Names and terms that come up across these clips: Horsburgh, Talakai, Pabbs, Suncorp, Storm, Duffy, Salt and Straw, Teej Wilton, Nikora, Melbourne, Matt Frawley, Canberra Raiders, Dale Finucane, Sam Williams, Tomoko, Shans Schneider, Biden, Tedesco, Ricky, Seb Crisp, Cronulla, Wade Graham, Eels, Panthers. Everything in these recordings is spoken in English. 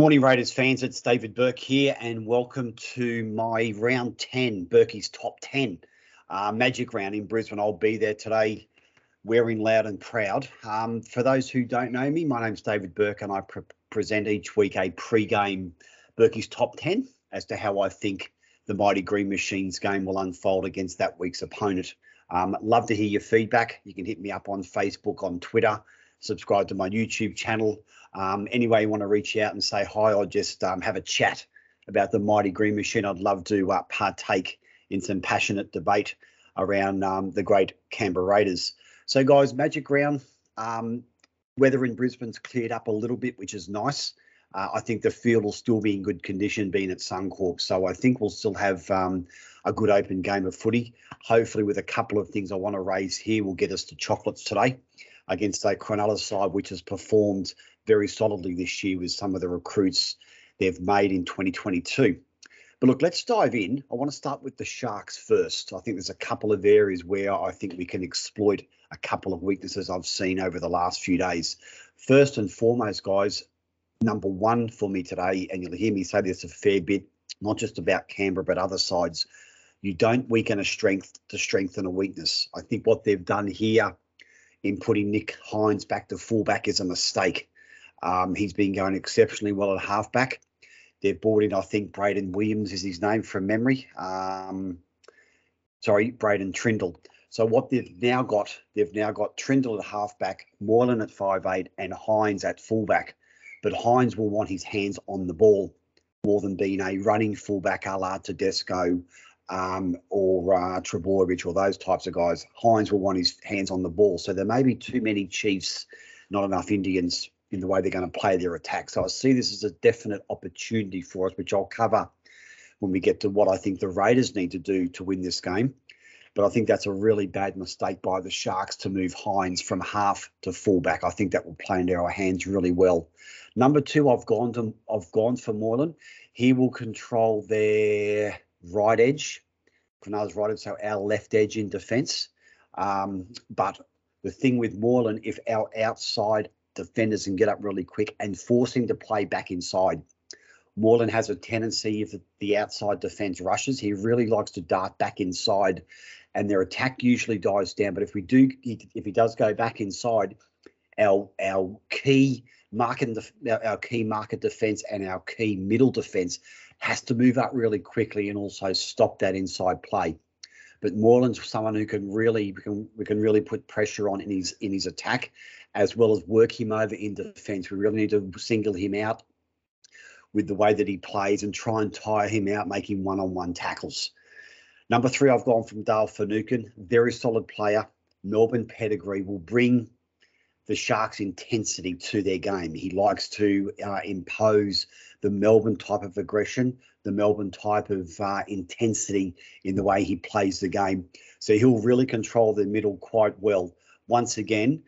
Morning Raiders fans, it's David Burke here and welcome to my round 10, Burkey's top 10 magic round in Brisbane. I'll be there today wearing loud and proud. For those who don't know me, my name's David Burke and I present each week a pre-game Burkey's top 10 as to how I think the Mighty Green Machines game will unfold against that week's opponent. Love to hear your feedback. You can hit me up on Facebook, on Twitter, subscribe to my YouTube channel. Any way you want to reach out and say hi or just have a chat about the Mighty Green Machine, I'd love to partake in some passionate debate around the great Canberra Raiders. So, guys, magic round. Weather in Brisbane's cleared up a little bit, which is nice. I think the field will still be in good condition being at Suncorp. So I think we'll still have a good open game of footy. Hopefully with a couple of things I want to raise here will get us to chocolates today against a Cronulla side which has performed very solidly this year with some of the recruits they've made in 2022. But look, let's dive in. I want to start with the Sharks first. I think there's a couple of areas where I think we can exploit a couple of weaknesses I've seen over the last few days. First and foremost, guys, number one for me today, and you'll hear me say this a fair bit, not just about Canberra, but other sides, you don't weaken a strength to strengthen a weakness. I think what they've done here in putting Nick Hynes back to fullback is a mistake. He's been going exceptionally well at halfback. They've brought in, I think, Braydon Williams is his name from memory. Braydon Trindall. So what they've now got Trindall at halfback, Moylan at 5'8", and Hynes at fullback. But Hynes will want his hands on the ball more than being a running fullback a la Tedesco or Treborvich or those types of guys. Hynes will want his hands on the ball. So there may be too many Chiefs, not enough Indians in the way they're going to play their attack. So I see this as a definite opportunity for us, which I'll cover when we get to what I think the Raiders need to do to win this game. But I think that's a really bad mistake by the Sharks to move Hynes from half to fullback. I think that will play into our hands really well. Number two, I've gone for Moylan. He will control their right edge, Cronulla's right edge, so our left edge in defence. But the thing with Moylan, if our outside defenders can get up really quick and force him to play back inside. Moylan has a tendency, if the outside defence rushes, he really likes to dart back inside and their attack usually dies down. But if he does go back inside, our key market defence and our key middle defence has to move up really quickly and also stop that inside play. But Moylan's someone who can really we can really put pressure on in his attack, as well as work him over in defence. We really need to single him out with the way that he plays and try and tire him out, making one-on-one tackles. Number three, I've gone from Dale Finucane, very solid player. Melbourne pedigree will bring the Sharks' intensity to their game. He likes to impose the Melbourne type of aggression, the Melbourne type of intensity in the way he plays the game. So he'll really control the middle quite well. Once again,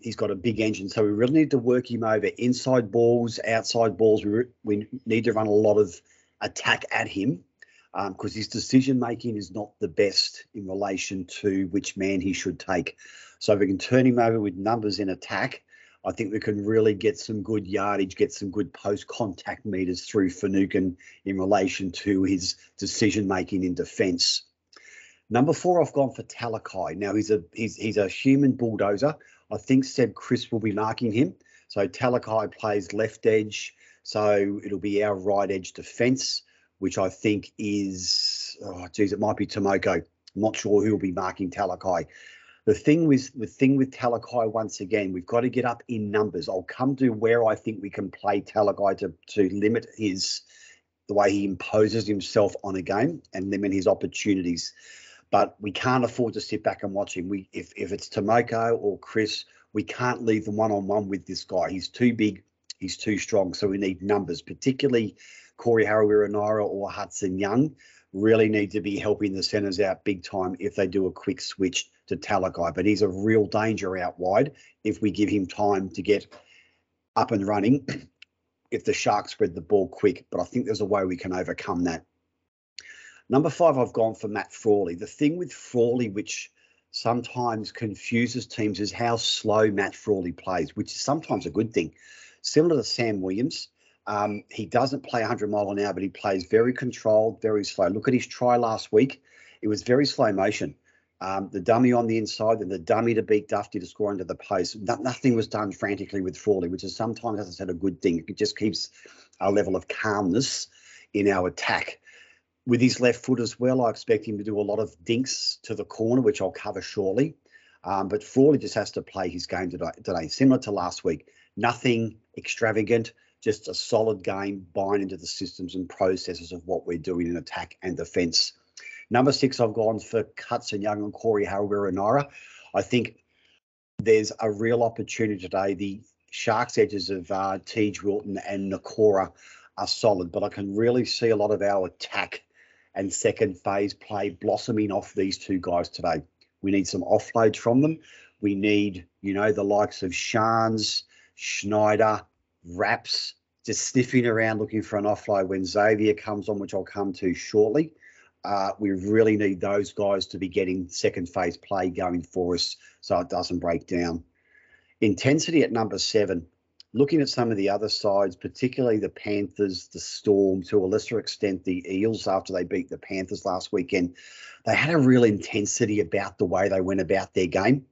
he's got a big engine, so we really need to work him over inside balls, outside balls. We need to run a lot of attack at him because his decision-making is not the best in relation to which man he should take. So if we can turn him over with numbers in attack, I think we can really get some good yardage, get some good post-contact meters through Finucane in relation to his decision-making in defence. Number four, I've gone for Talakai. Now, he's a human bulldozer. I think Seb Crisp will be marking him. So Talakai plays left edge. So it'll be our right edge defence, which I think is, it might be Tomoko. I'm not sure who will be marking Talakai. The thing with Talakai, once again, we've got to get up in numbers. I'll come to where I think we can play Talakai to limit the way he imposes himself on a game and limit his opportunities. But we can't afford to sit back and watch him. If it's Tomoko or Chris, we can't leave them one-on-one with this guy. He's too big. He's too strong. So we need numbers, particularly Corey Harawira-Naera or Hudson Young really need to be helping the centres out big time if they do a quick switch to Talakai. But he's a real danger out wide if we give him time to get up and running if the Sharks spread the ball quick. But I think there's a way we can overcome that. Number five, I've gone for Matt Frawley. The thing with Frawley, which sometimes confuses teams, is how slow Matt Frawley plays, which is sometimes a good thing. Similar to Sam Williams, He doesn't play 100 mile an hour, but he plays very controlled, very slow. Look at his try last week. It was very slow motion. The dummy on the inside and the dummy to beat Duffy to score into the post. Nothing was done frantically with Frawley, which is sometimes, as I said, a good thing. It just keeps a level of calmness in our attack. With his left foot as well, I expect him to do a lot of dinks to the corner, which I'll cover shortly. But Frawley just has to play his game today, similar to last week. Nothing extravagant, just a solid game, buying into the systems and processes of what we're doing in attack and defence. Number 6, I've gone for Hudson Young and Corey Harawira-Naera. I think there's a real opportunity today. The Sharks' edges of Teej Wilton and Nikora are solid, but I can really see a lot of our attack and second phase play blossoming off these two guys today. We need some offloads from them. We need, the likes of Shans, Schneider, Raps, just sniffing around looking for an offload when Xavier comes on, which I'll come to shortly. We really need those guys to be getting second phase play going for us so it doesn't break down. Intensity at number 7. Looking at some of the other sides, particularly the Panthers, the Storm, to a lesser extent the Eels after they beat the Panthers last weekend, they had a real intensity about the way they went about their game.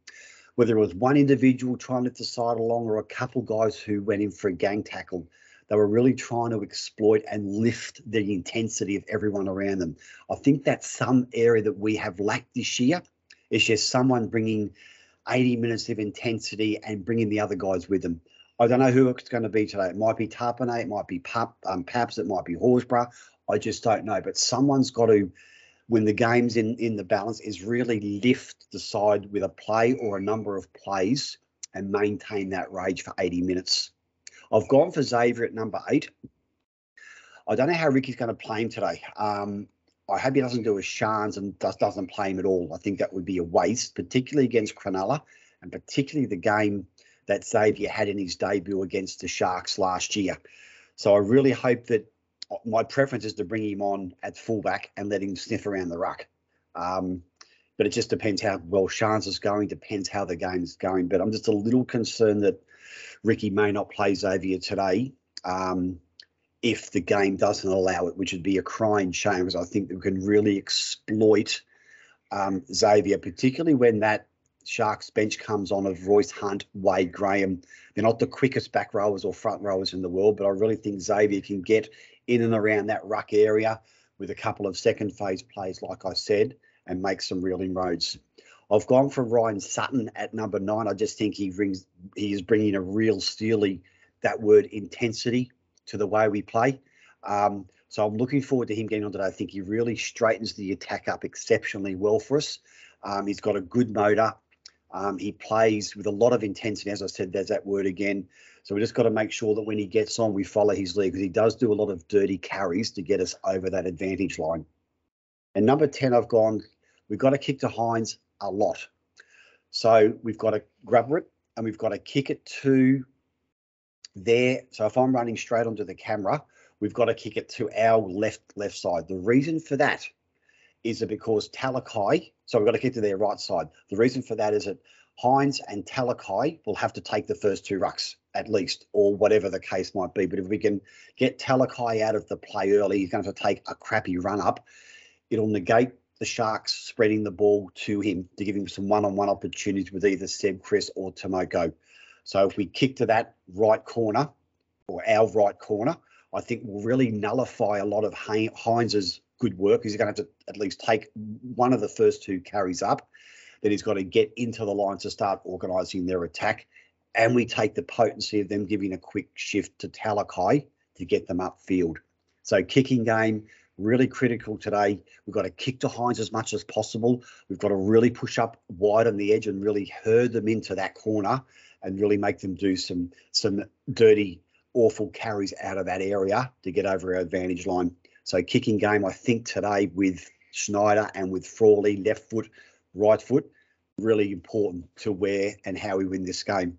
Whether it was one individual trying to decide along or a couple guys who went in for a gang tackle, they were really trying to exploit and lift the intensity of everyone around them. I think that's some area that we have lacked this year. It's just someone bringing 80 minutes of intensity and bringing the other guys with them. I don't know who it's going to be today. It might be Tarponay, it might be Pabbs, it might be Horsburgh. I just don't know. But someone's got to, when the game's in the balance, is really lift the side with a play or a number of plays and maintain that rage for 80 minutes. I've gone for Xavier at number 8. I don't know how Ricky's going to play him today. I hope he doesn't do a Shans and doesn't play him at all. I think that would be a waste, particularly against Cronulla and particularly the game that Xavier had in his debut against the Sharks last year. So I really hope that my preference is to bring him on at fullback and let him sniff around the ruck. But it just depends how well Shans is going, depends how the game's going. But I'm just a little concerned that Ricky may not play Xavier today if the game doesn't allow it, which would be a crying shame, because I think that we can really exploit Xavier, particularly when that Sharks bench comes on of Royce Hunt, Wade Graham. They're not the quickest back rowers or front rowers in the world, but I really think Xavier can get in and around that ruck area with a couple of second phase plays, like I said, and make some real inroads. I've gone for Ryan Sutton at number 9. I just think he is bringing a real steely, that word intensity, to the way we play. So I'm looking forward to him getting on today. I think he really straightens the attack up exceptionally well for us. He's got a good motor. He plays with a lot of intensity. As I said, there's that word again. So we just got to make sure that when he gets on, we follow his lead, because he does do a lot of dirty carries to get us over that advantage line. And number 10, I've gone, we've got to kick to Hynes a lot. So we've got to grubber it and we've got to kick it to there. So if I'm running straight onto the camera, we've got to kick it to our left side. The reason for that is that because Talakai, so we've got to kick to their right side. The reason for that is that Hynes and Talakai will have to take the first two rucks at least, or whatever the case might be. But if we can get Talakai out of the play early, he's going to have to take a crappy run up. It'll negate the Sharks spreading the ball to him to give him some one-on-one opportunities with either Seb Crisp or Tomoko. So if we kick to that right corner, or our right corner, I think we'll really nullify a lot of Hynes's good work. He's going to have to at least take one of the first two carries up. Then he's got to get into the line to start organising their attack. And we take the potency of them giving a quick shift to Talakai to get them upfield. So kicking game, really critical today. We've got to kick to Hynes as much as possible. We've got to really push up wide on the edge and really herd them into that corner and really make them do some dirty, awful carries out of that area to get over our advantage line. So kicking game, I think today with Schneider and with Frawley, left foot, right foot, really important to where and how we win this game.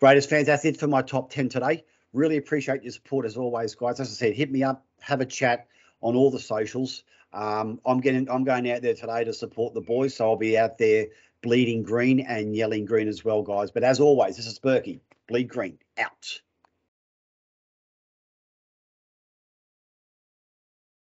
Raiders fans, that's it for my top 10 today. Really appreciate your support as always, guys. As I said, hit me up, have a chat on all the socials. I'm going out there today to support the boys, so I'll be out there bleeding green and yelling green as well, guys. But as always, this is Berkey. Bleed green out.